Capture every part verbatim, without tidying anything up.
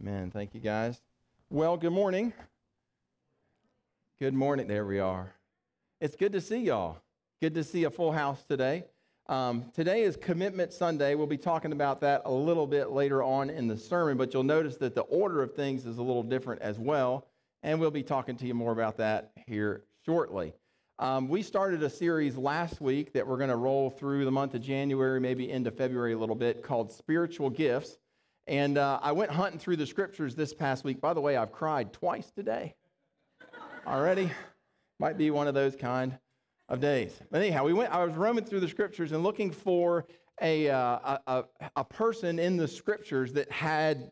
Amen. Thank you, guys. Well, good morning. Good morning. There we are. It's good to see y'all. Good to see a full house today. Um, today is Commitment Sunday. We'll be talking about that a little bit later on in the sermon, but you'll notice that the order of things is a little different as well, and we'll be talking to you more about that here shortly. Um, we started a series last week that we're going to roll through the month of January, maybe into February a little bit, called Spiritual Gifts. And uh, I went hunting through the scriptures this past week. By the way, I've cried twice today already. Might be one of those kind of days. But anyhow, we went. I was roaming through the scriptures and looking for a, uh, a, a person in the scriptures that had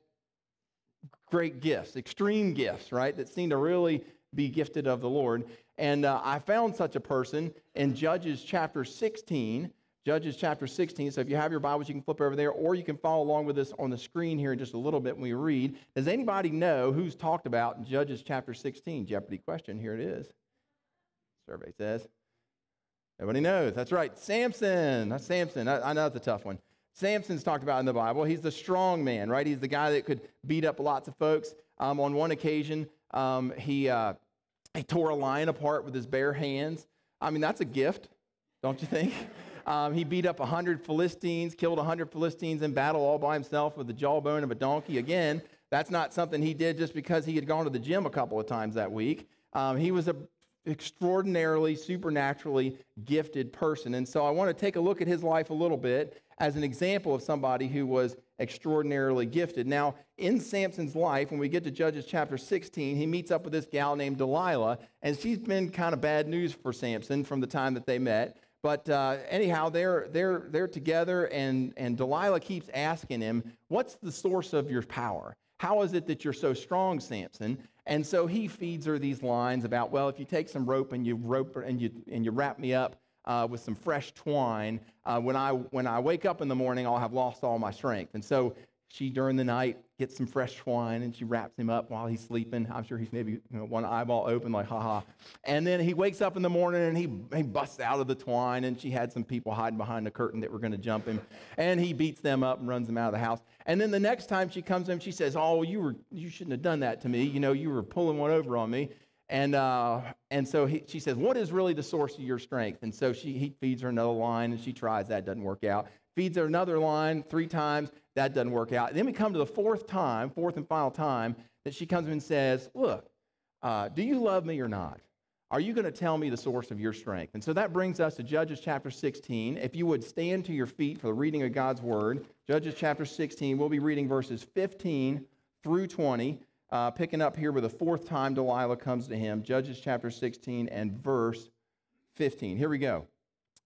great gifts, extreme gifts, right, that seemed to really be gifted of the Lord. And uh, I found such a person in Judges chapter sixteen. Judges chapter sixteen. So if you have your Bibles, you can flip over there, or you can follow along with us on the screen here in just a little bit when we read. Does anybody know who's talked about in Judges chapter sixteen? Jeopardy question. Here it is. Survey says. Nobody knows. That's right. Samson. That's Samson. I, I know it's a tough one. Samson's talked about in the Bible. He's the strong man, right? He's the guy that could beat up lots of folks. Um, on one occasion, um, he... Uh, He tore a lion apart with his bare hands. I mean, that's a gift, don't you think? Um, he beat up one hundred Philistines, killed one hundred Philistines in battle all by himself with the jawbone of a donkey. Again, that's not something he did just because he had gone to the gym a couple of times that week. Um, he was an extraordinarily, supernaturally gifted person. And so I want to take a look at his life a little bit as an example of somebody who was extraordinarily gifted. Now, in Samson's life, when we get to Judges chapter sixteen, he meets up with this gal named Delilah, and she's been kind of bad news for Samson from the time that they met. But uh, anyhow, they're they're they're together, and and Delilah keeps asking him, "What's the source of your power? How is it that you're so strong, Samson?" And so he feeds her these lines about, "Well, if you take some rope and you rope and you and you wrap me up Uh, with some fresh twine, uh, when I when I wake up in the morning, I'll have lost all my strength." And so she, during the night, gets some fresh twine, and she wraps him up while he's sleeping. I'm sure he's maybe, you know, one eyeball open, like, ha-ha. And then he wakes up in the morning, and he, he busts out of the twine, and she had some people hiding behind the curtain that were going to jump him. And he beats them up and runs them out of the house. And then the next time she comes in, she says, "Oh, you were you shouldn't have done that to me. You know, you were pulling one over on me." And uh, and so he, she says, "What is really the source of your strength?" And so she he feeds her another line, and she tries. That doesn't work out. Feeds her another line three times. That doesn't work out. And then we come to the fourth time, fourth and final time, that she comes and says, "Look, uh, do you love me or not? Are you going to tell me the source of your strength?" And so that brings us to Judges chapter sixteen. If you would stand to your feet for the reading of God's word, Judges chapter sixteen, we'll be reading verses fifteen through twenty. Uh, picking up here with the fourth time Delilah comes to him, Judges chapter sixteen and verse fifteen. Here we go.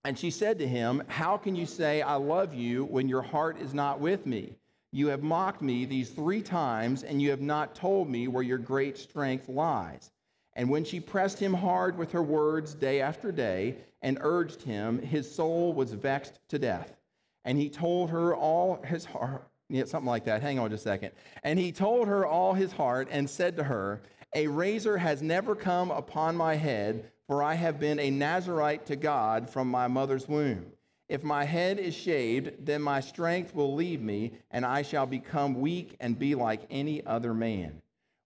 "And she said to him, 'How can you say I love you when your heart is not with me? You have mocked me these three times, and you have not told me where your great strength lies.' And when she pressed him hard with her words day after day and urged him, his soul was vexed to death. And he told her all his heart." Yeah, something like that. Hang on just a second. "And he told her all his heart and said to her, 'A razor has never come upon my head, for I have been a Nazarite to God from my mother's womb. If my head is shaved, then my strength will leave me, and I shall become weak and be like any other man.'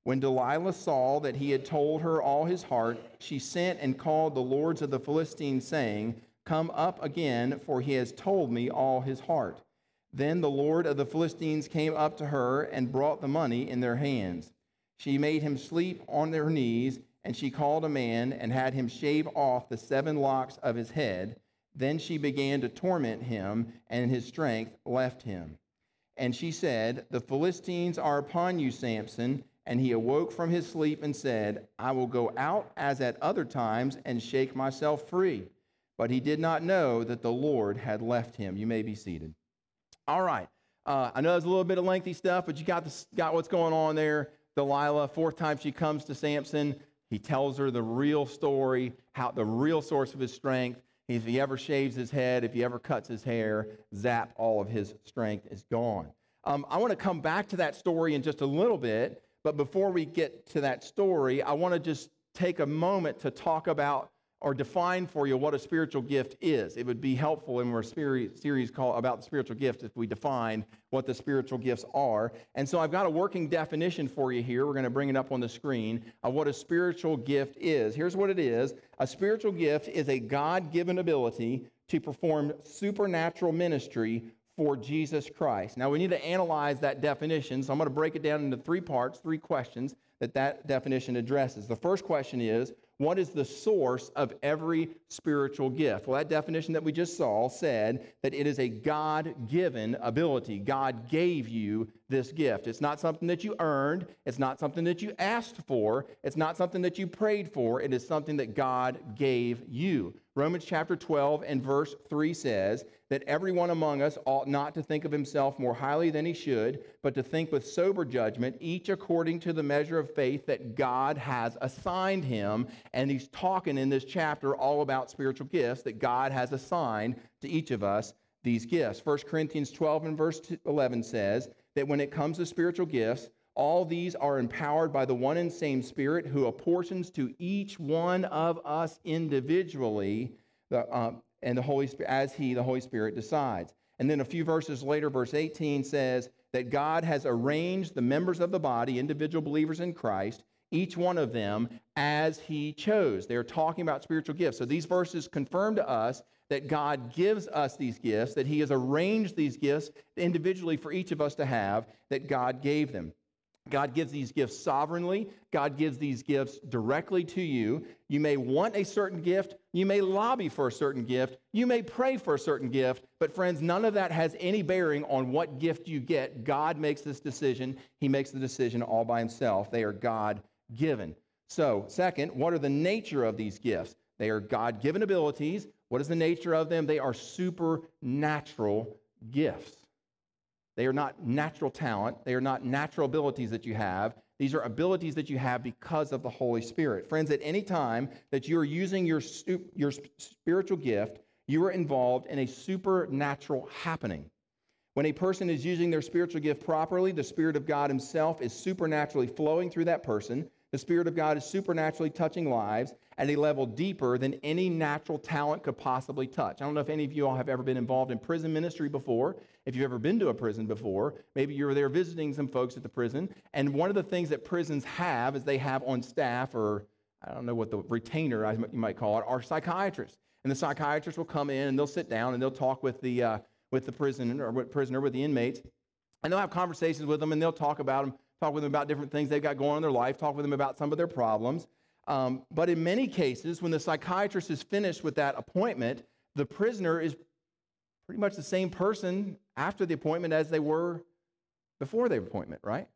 When Delilah saw that he had told her all his heart, she sent and called the lords of the Philistines, saying, 'Come up again, for he has told me all his heart.' Then the lord of the Philistines came up to her and brought the money in their hands. She made him sleep on their knees, and she called a man and had him shave off the seven locks of his head. Then she began to torment him, and his strength left him. And she said, 'The Philistines are upon you, Samson.' And he awoke from his sleep and said, 'I will go out as at other times and shake myself free.' But he did not know that the Lord had left him." You may be seated. All right, uh, I know there's a little bit of lengthy stuff, but you got this, got what's going on there. Delilah, fourth time she comes to Samson, he tells her the real story, how the real source of his strength. If he ever shaves his head, if he ever cuts his hair, zap, all of his strength is gone. Um, I want to come back to that story in just a little bit, but before we get to that story, I want to just take a moment to talk about or define for you what a spiritual gift is. It would be helpful in our series called about the spiritual gifts if we define what the spiritual gifts are. And so I've got a working definition for you here. We're going to bring it up on the screen of what a spiritual gift is. Here's what it is. A spiritual gift is a God-given ability to perform supernatural ministry for Jesus Christ. Now, we need to analyze that definition, so I'm going to break it down into three parts, three questions that that definition addresses. The first question is, what is the source of every spiritual gift? Well, that definition that we just saw said that it is a God-given ability. God gave you this gift. It's not something that you earned. It's not something that you asked for. It's not something that you prayed for. It is something that God gave you. Romans chapter twelve and verse three says that everyone among us ought not to think of himself more highly than he should, but to think with sober judgment, each according to the measure of faith that God has assigned him. And he's talking in this chapter all about spiritual gifts that God has assigned to each of us, these gifts. First Corinthians twelve and verse eleven says that when it comes to spiritual gifts, all these are empowered by the one and same Spirit who apportions to each one of us individually the, um, and the Holy Spirit as he, the Holy Spirit, decides. And then a few verses later, verse eighteen says that God has arranged the members of the body, individual believers in Christ, each one of them as he chose. They're talking about spiritual gifts. So these verses confirm to us that God gives us these gifts, that he has arranged these gifts individually for each of us to have, that God gave them. God gives these gifts sovereignly. God gives these gifts directly to you. You may want a certain gift. You may lobby for a certain gift. You may pray for a certain gift. But friends, none of that has any bearing on what gift you get. God makes this decision. He makes the decision all by himself. They are God-given. So, second, what are the nature of these gifts? They are God-given abilities. What is the nature of them? They are supernatural gifts. They are not natural talent. They are not natural abilities that you have. These are abilities that you have because of the Holy Spirit. Friends, at any time that you are using your, your spiritual gift, you are involved in a supernatural happening. When a person is using their spiritual gift properly, the Spirit of God himself is supernaturally flowing through that person. The Spirit of God is supernaturally touching lives at a level deeper than any natural talent could possibly touch. I don't know if any of you all have ever been involved in prison ministry before. If you've ever been to a prison before, maybe you were there visiting some folks at the prison. And one of the things that prisons have is they have on staff, or I don't know what the retainer I, you might call it, are psychiatrists. And the psychiatrists will come in and they'll sit down and they'll talk with the uh, with the prisoner or with prisoner with the inmates, and they'll have conversations with them and they'll talk about them, talk with them about different things they've got going on in their life, talk with them about some of their problems. Um, but in many cases, when the psychiatrist is finished with that appointment, the prisoner is pretty much the same person after the appointment as they were before the appointment, right?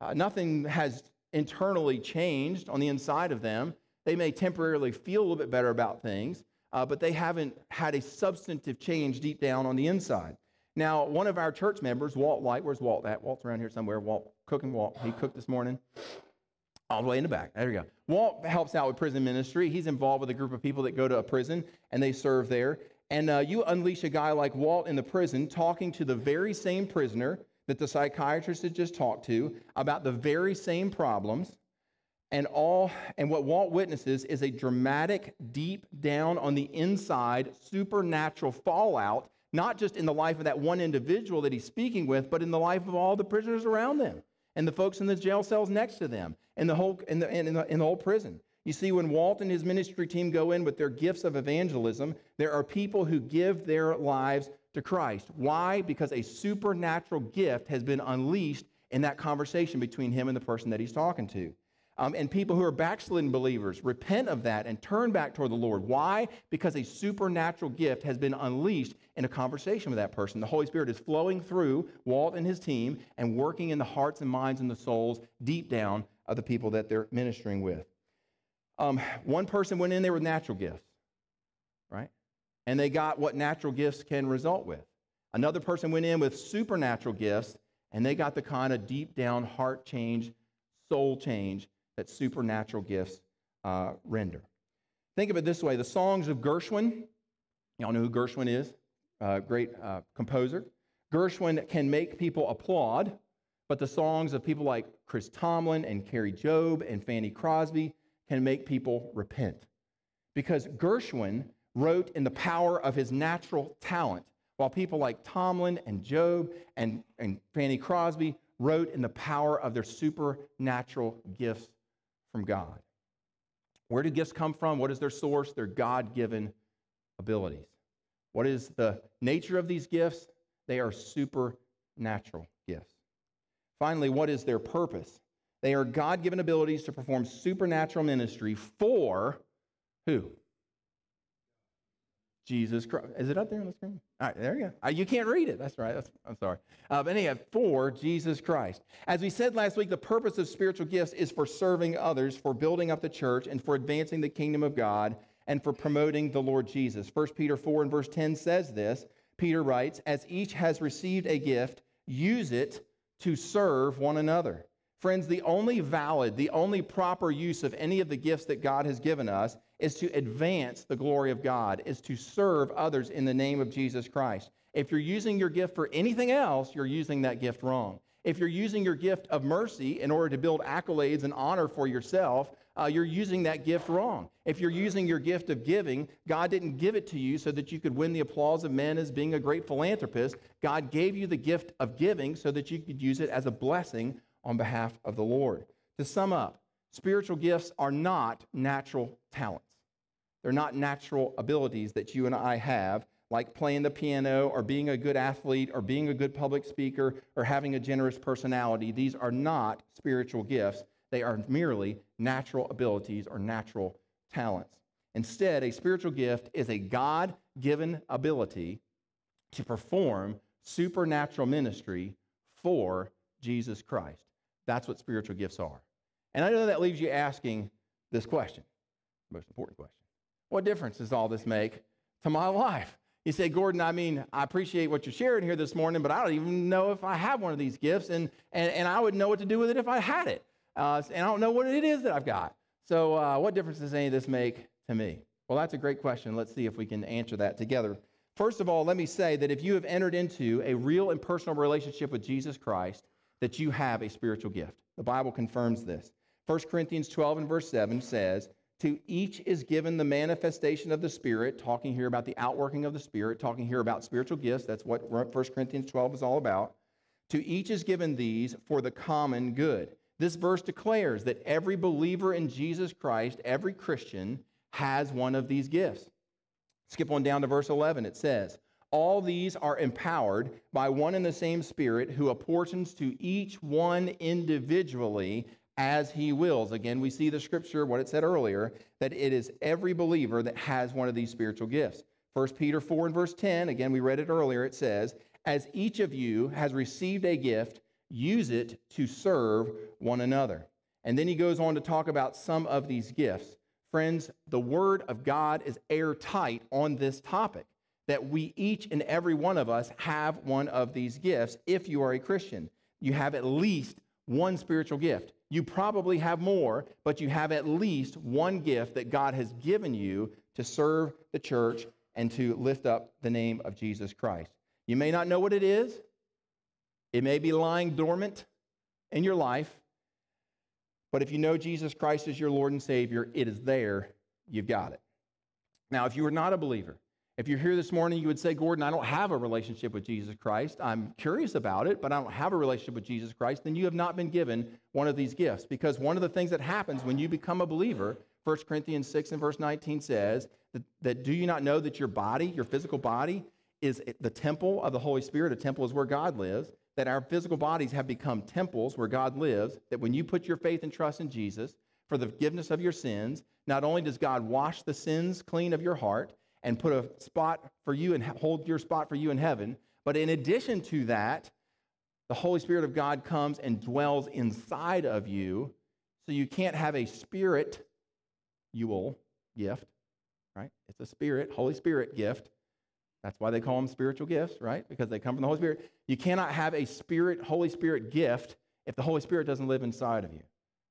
Uh, nothing has internally changed on the inside of them. They may temporarily feel a little bit better about things, uh, but they haven't had a substantive change deep down on the inside. Now, one of our church members, Walt Light, where's Walt at? Walt's around here somewhere. Walt, cooking Walt. He cooked this morning. All the way in the back. There we go. Walt helps out with prison ministry. He's involved with a group of people that go to a prison, and they serve there. And uh, you unleash a guy like Walt in the prison talking to the very same prisoner that the psychiatrist had just talked to about the very same problems. And all. And what Walt witnesses is a dramatic, deep down on the inside, supernatural fallout, not just in the life of that one individual that he's speaking with, but in the life of all the prisoners around them, and the folks in the jail cells next to them, and the whole in the, in the, in the whole prison. You see, when Walt and his ministry team go in with their gifts of evangelism, there are people who give their lives to Christ. Why? Because a supernatural gift has been unleashed in that conversation between him and the person that he's talking to. Um, and people who are backslidden believers repent of that and turn back toward the Lord. Why? Because a supernatural gift has been unleashed in a conversation with that person. The Holy Spirit is flowing through Walt and his team and working in the hearts and minds and the souls deep down of the people that they're ministering with. Um, one person went in there with natural gifts, right? And they got what natural gifts can result with. Another person went in with supernatural gifts, and they got the kind of deep down heart change, soul change that supernatural gifts uh, render. Think of it this way. The songs of Gershwin, y'all know who Gershwin is, uh, great uh, composer. Gershwin can make people applaud, but the songs of people like Chris Tomlin and Carrie Jobe and Fanny Crosby can make people repent. because Gershwin wrote in the power of his natural talent, while people like Tomlin and Jobe and, and Fanny Crosby wrote in the power of their supernatural gifts from God. Where do gifts come from? What is their source? Their God-given abilities. What is the nature of these gifts? They are supernatural gifts. Finally, what is their purpose? They are God-given abilities to perform supernatural ministry for who? Jesus Christ. Is it up there on the screen? All right, there you go. You can't read it. That's right. That's, I'm sorry. Uh, but anyhow, for Jesus Christ. As we said last week, the purpose of spiritual gifts is for serving others, for building up the church, and for advancing the kingdom of God, and for promoting the Lord Jesus. First Peter four and verse ten says this. Peter writes, as each has received a gift, use it to serve one another. Friends, the only valid, the only proper use of any of the gifts that God has given us is to advance the glory of God, is to serve others in the name of Jesus Christ. If you're using your gift for anything else, you're using that gift wrong. If you're using your gift of mercy in order to build accolades and honor for yourself, uh, you're using that gift wrong. If you're using your gift of giving, God didn't give it to you so that you could win the applause of men as being a great philanthropist. God gave you the gift of giving so that you could use it as a blessing on behalf of the Lord. To sum up, spiritual gifts are not natural talents. They're not natural abilities that you and I have, like playing the piano or being a good athlete or being a good public speaker or having a generous personality. These are not spiritual gifts. They are merely natural abilities or natural talents. Instead, a spiritual gift is a God-given ability to perform supernatural ministry for Jesus Christ. That's what spiritual gifts are. And I know that leaves you asking this question, the most important question. What difference does all this make to my life? You say, Gordon, I mean, I appreciate what you're sharing here this morning, but I don't even know if I have one of these gifts, and and, and I would know what to do with it if I had it. Uh, and I don't know what it is that I've got. So uh, what difference does any of this make to me? Well, that's a great question. Let's see if we can answer that together. First of all, let me say that if you have entered into a real and personal relationship with Jesus Christ, that you have a spiritual gift. The Bible confirms this. First Corinthians twelve and verse seven says, to each is given the manifestation of the Spirit, talking here about the outworking of the Spirit, talking here about spiritual gifts. That's what First Corinthians twelve is all about. To each is given these for the common good. This verse declares that every believer in Jesus Christ, every Christian, has one of these gifts. Skip on down to verse eleven. It says, all these are empowered by one and the same Spirit who apportions to each one individually as he wills. Again, we see the scripture, what it said earlier, that it is every believer that has one of these spiritual gifts. First Peter four and verse ten, again, we read it earlier, it says, as each of you has received a gift, use it to serve one another. And then he goes on to talk about some of these gifts. Friends, the Word of God is airtight on this topic, that we each and every one of us have one of these gifts. If you are a Christian, you have at least one spiritual gift. You probably have more, but you have at least one gift that God has given you to serve the church and to lift up the name of Jesus Christ. You may not know what it is. It may be lying dormant in your life, but if you know Jesus Christ as your Lord and Savior, it is there. You've got it. Now, if you are not a believer, if you're here this morning, you would say, Gordon, I don't have a relationship with Jesus Christ. I'm curious about it, but I don't have a relationship with Jesus Christ. Then you have not been given one of these gifts, because one of the things that happens when you become a believer, First Corinthians six and verse nineteen says, that, that do you not know that your body, your physical body, is the temple of the Holy Spirit? A temple is where God lives, that our physical bodies have become temples where God lives, that when you put your faith and trust in Jesus for the forgiveness of your sins, not only does God wash the sins clean of your heart, and put a spot for you and hold your spot for you in heaven. But in addition to that, the Holy Spirit of God comes and dwells inside of you, so you can't have a spiritual gift, right? It's a spirit, Holy Spirit gift. That's why they call them spiritual gifts, right? Because they come from the Holy Spirit. You cannot have a spirit, Holy Spirit gift if the Holy Spirit doesn't live inside of you,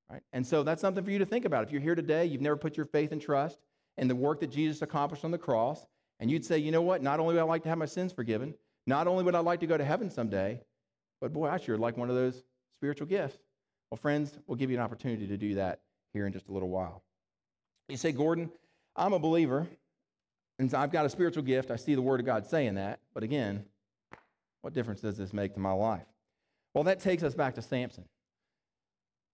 right? And so that's something for you to think about. If you're here today, you've never put your faith and trust and the work that Jesus accomplished on the cross, and you'd say, you know what, not only would I like to have my sins forgiven, not only would I like to go to heaven someday, but boy, I sure like one of those spiritual gifts. Well, friends, we'll give you an opportunity to do that here in just a little while. You say, Gordon, I'm a believer, and I've got a spiritual gift. I see the Word of God saying that. But again, what difference does this make to my life? Well, that takes us back to Samson.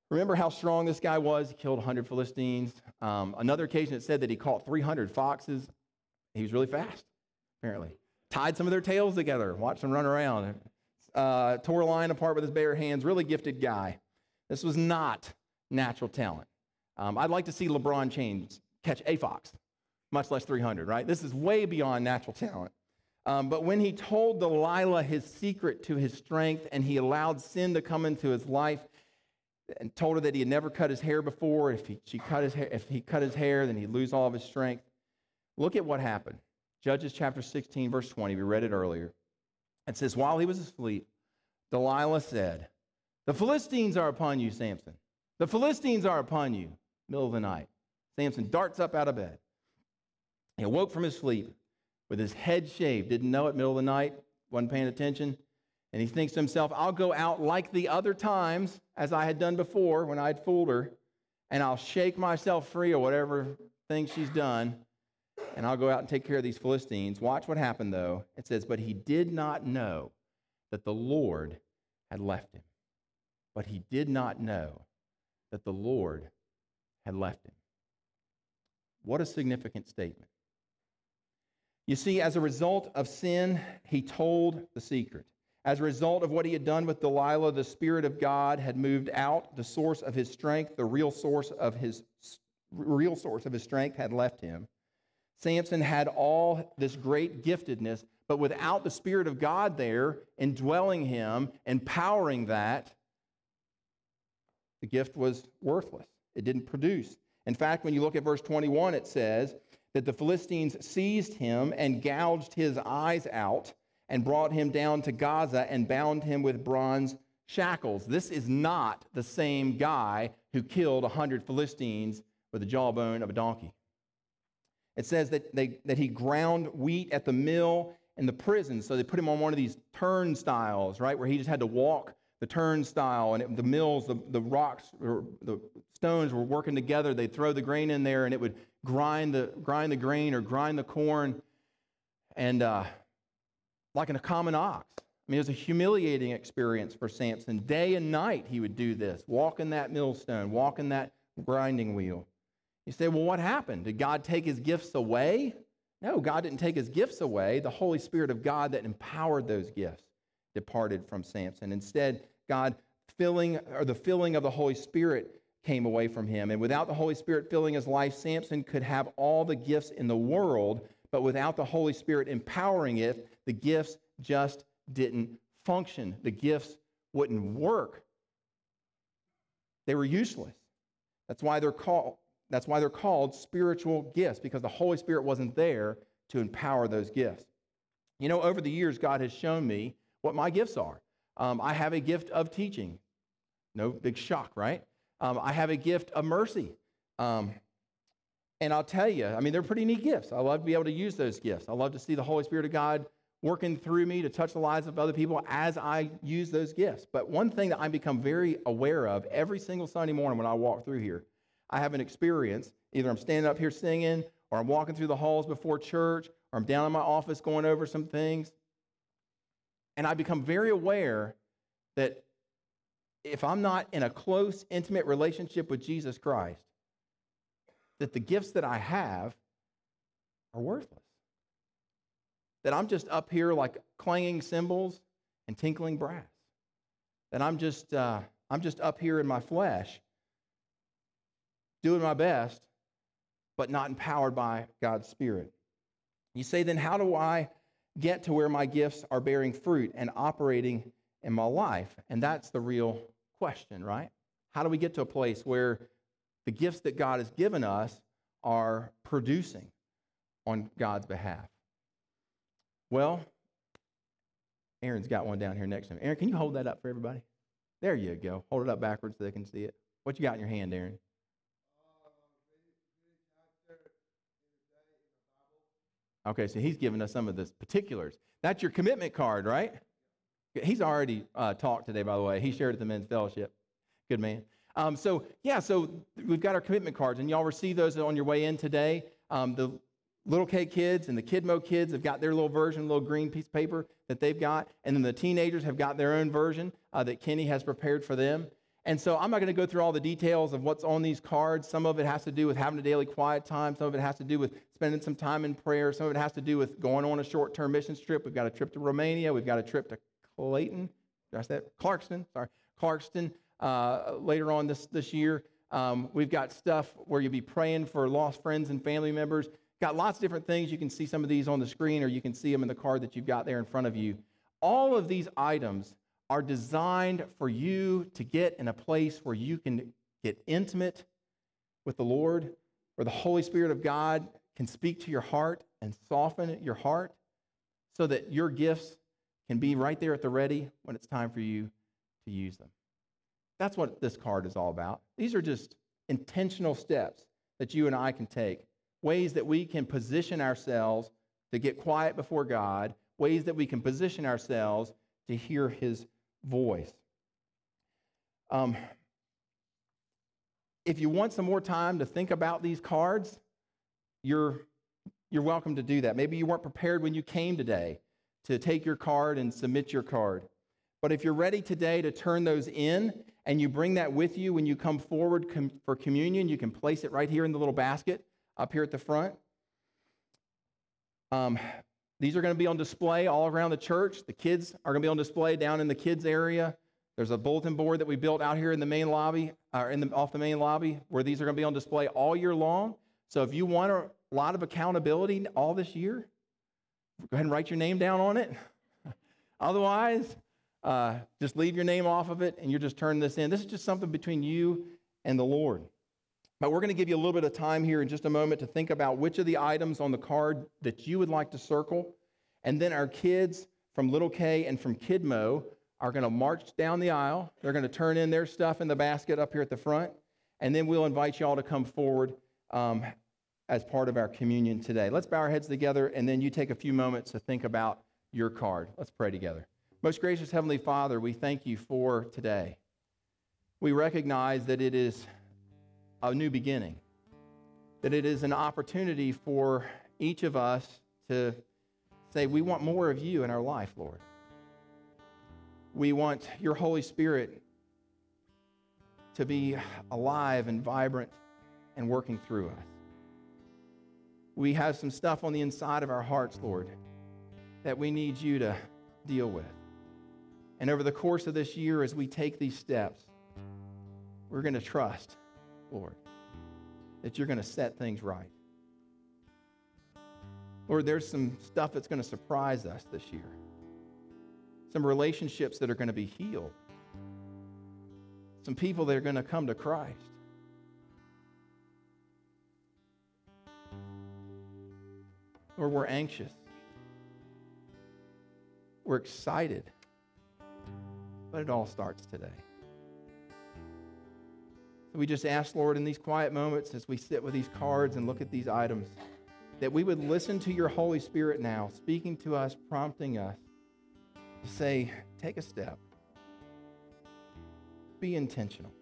Remember how strong this guy was? He killed one hundred Philistines. Um, another occasion it said that he caught three hundred foxes. He was really fast, apparently. Tied some of their tails together, watched them run around. Uh, tore a lion apart with his bare hands. Really gifted guy. This was not natural talent. Um, I'd like to see LeBron James catch a fox, much less three hundred, right? This is way beyond natural talent. Um, but when he told Delilah his secret to his strength and he allowed sin to come into his life, and told her that he had never cut his hair before. If he, she cut his hair, if he cut his hair, then he'd lose all of his strength. Look at what happened. Judges chapter sixteen, verse twenty. We read it earlier. It says, while he was asleep, Delilah said, the Philistines are upon you, Samson. The Philistines are upon you. Middle of the night. Samson darts up out of bed. He awoke from his sleep with his head shaved. Didn't know it, middle of the night. Wasn't paying attention. And he thinks to himself, I'll go out like the other times as I had done before when I had fooled her, and I'll shake myself free or whatever thing she's done, and I'll go out and take care of these Philistines. Watch what happened, though. It says, but he did not know that the Lord had left him. But he did not know that the Lord had left him. What a significant statement. You see, as a result of sin, he told the secret. As a result of what he had done with Delilah, the Spirit of God had moved out. The source of his strength, the real source of his real source of his strength had left him. Samson had all this great giftedness, but without the Spirit of God there indwelling him, empowering that, the gift was worthless. It didn't produce. In fact, when you look at verse twenty-one, it says that the Philistines seized him and gouged his eyes out, and brought him down to Gaza and bound him with bronze shackles. This is not the same guy who killed one hundred Philistines with the jawbone of a donkey. It says that, they, that he ground wheat at the mill in the prison, so they put him on one of these turnstiles, right, where he just had to walk the turnstile, and it, the mills, the, the rocks, or the stones were working together. They'd throw the grain in there, and it would grind the, grind the grain or grind the corn, and... Uh, like in a common ox. I mean, it was a humiliating experience for Samson. Day and night he would do this, walking that millstone, walking that grinding wheel. You say, well, what happened? Did God take his gifts away? No, God didn't take his gifts away. The Holy Spirit of God that empowered those gifts departed from Samson. Instead, God filling, or the filling of the Holy Spirit came away from him. And without the Holy Spirit filling his life, Samson could have all the gifts in the world, but without the Holy Spirit empowering it, the gifts just didn't function. The gifts wouldn't work. They were useless. That's why they're called, that's why they're called spiritual gifts, because the Holy Spirit wasn't there to empower those gifts. You know, over the years, God has shown me what my gifts are. Um, I have a gift of teaching. No big shock, right? Um, I have a gift of mercy. Um And I'll tell you, I mean, they're pretty neat gifts. I love to be able to use those gifts. I love to see the Holy Spirit of God working through me to touch the lives of other people as I use those gifts. But one thing that I become very aware of every single Sunday morning when I walk through here, I have an experience. Either I'm standing up here singing, or I'm walking through the halls before church, or I'm down in my office going over some things. And I become very aware that if I'm not in a close, intimate relationship with Jesus Christ, that the gifts that I have are worthless. That I'm just up here like clanging cymbals and tinkling brass. That I'm just uh, I'm just up here in my flesh, doing my best, but not empowered by God's Spirit. You say, then how do I get to where my gifts are bearing fruit and operating in my life? And that's the real question, right? How do we get to a place where the gifts that God has given us are producing on God's behalf? Well, Aaron's got one down here next to him. Aaron, can you hold that up for everybody? There you go. Hold it up backwards so they can see it. What you got in your hand, Aaron? Okay, so he's giving us some of the particulars. That's your commitment card, right? He's already uh, talked today, by the way. He shared at the men's fellowship. Good man. Um, so, yeah, so we've got our commitment cards, and y'all receive those on your way in today. Um, the Little K kids and the Kidmo kids have got their little version, little green piece of paper that they've got. And then the teenagers have got their own version uh, that Kenny has prepared for them. And so I'm not going to go through all the details of what's on these cards. Some of it has to do with having a daily quiet time. Some of it has to do with spending some time in prayer. Some of it has to do with going on a short-term missions trip. We've got a trip to Romania. We've got a trip to Clayton. Did I say that? Clarkston. Sorry. Clarkston uh, later on this, this year. Um, we've got stuff where you'll be praying for lost friends and family members. Got lots of different things. You can see some of these on the screen, or you can see them in the card that you've got there in front of you. All of these items are designed for you to get in a place where you can get intimate with the Lord, where the Holy Spirit of God can speak to your heart and soften your heart so that your gifts can be right there at the ready when it's time for you to use them. That's what this card is all about. These are just intentional steps that you and I can take, ways that we can position ourselves to get quiet before God, ways that we can position ourselves to hear His voice. Um, if you want some more time to think about these cards, you're, you're welcome to do that. Maybe you weren't prepared when you came today to take your card and submit your card. But if you're ready today to turn those in and you bring that with you when you come forward com- for communion, you can place it right here in the little basket up here at the front. Um, these are going to be on display all around the church. The kids are going to be on display down in the kids area. There's a bulletin board that we built out here in the main lobby, or in the, off the main lobby, where these are going to be on display all year long. So if you want a lot of accountability all this year, go ahead and write your name down on it. Otherwise, Uh, just leave your name off of it, and you're just turning this in. This is just something between you and the Lord. But we're going to give you a little bit of time here in just a moment to think about which of the items on the card that you would like to circle. And then our kids from Little K and from Kidmo are going to march down the aisle. They're going to turn in their stuff in the basket up here at the front. And then we'll invite you all to come forward um, as part of our communion today. Let's bow our heads together, and then you take a few moments to think about your card. Let's pray together. Most gracious Heavenly Father, we thank you for today. We recognize that it is a new beginning, that it is an opportunity for each of us to say, we want more of you in our life, Lord. We want your Holy Spirit to be alive and vibrant and working through us. We have some stuff on the inside of our hearts, Lord, that we need you to deal with. And over the course of this year, as we take these steps, we're going to trust, Lord, that you're going to set things right. Lord, there's some stuff that's going to surprise us this year. Some relationships that are going to be healed. Some people that are going to come to Christ. Lord, we're anxious. We're excited. But it all starts today. So we just ask, Lord, in these quiet moments as we sit with these cards and look at these items, that we would listen to your Holy Spirit now, speaking to us, prompting us to say, take a step. Be intentional.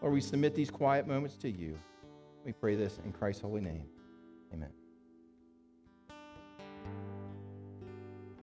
Lord, we submit these quiet moments to you. We pray this in Christ's holy name. Amen.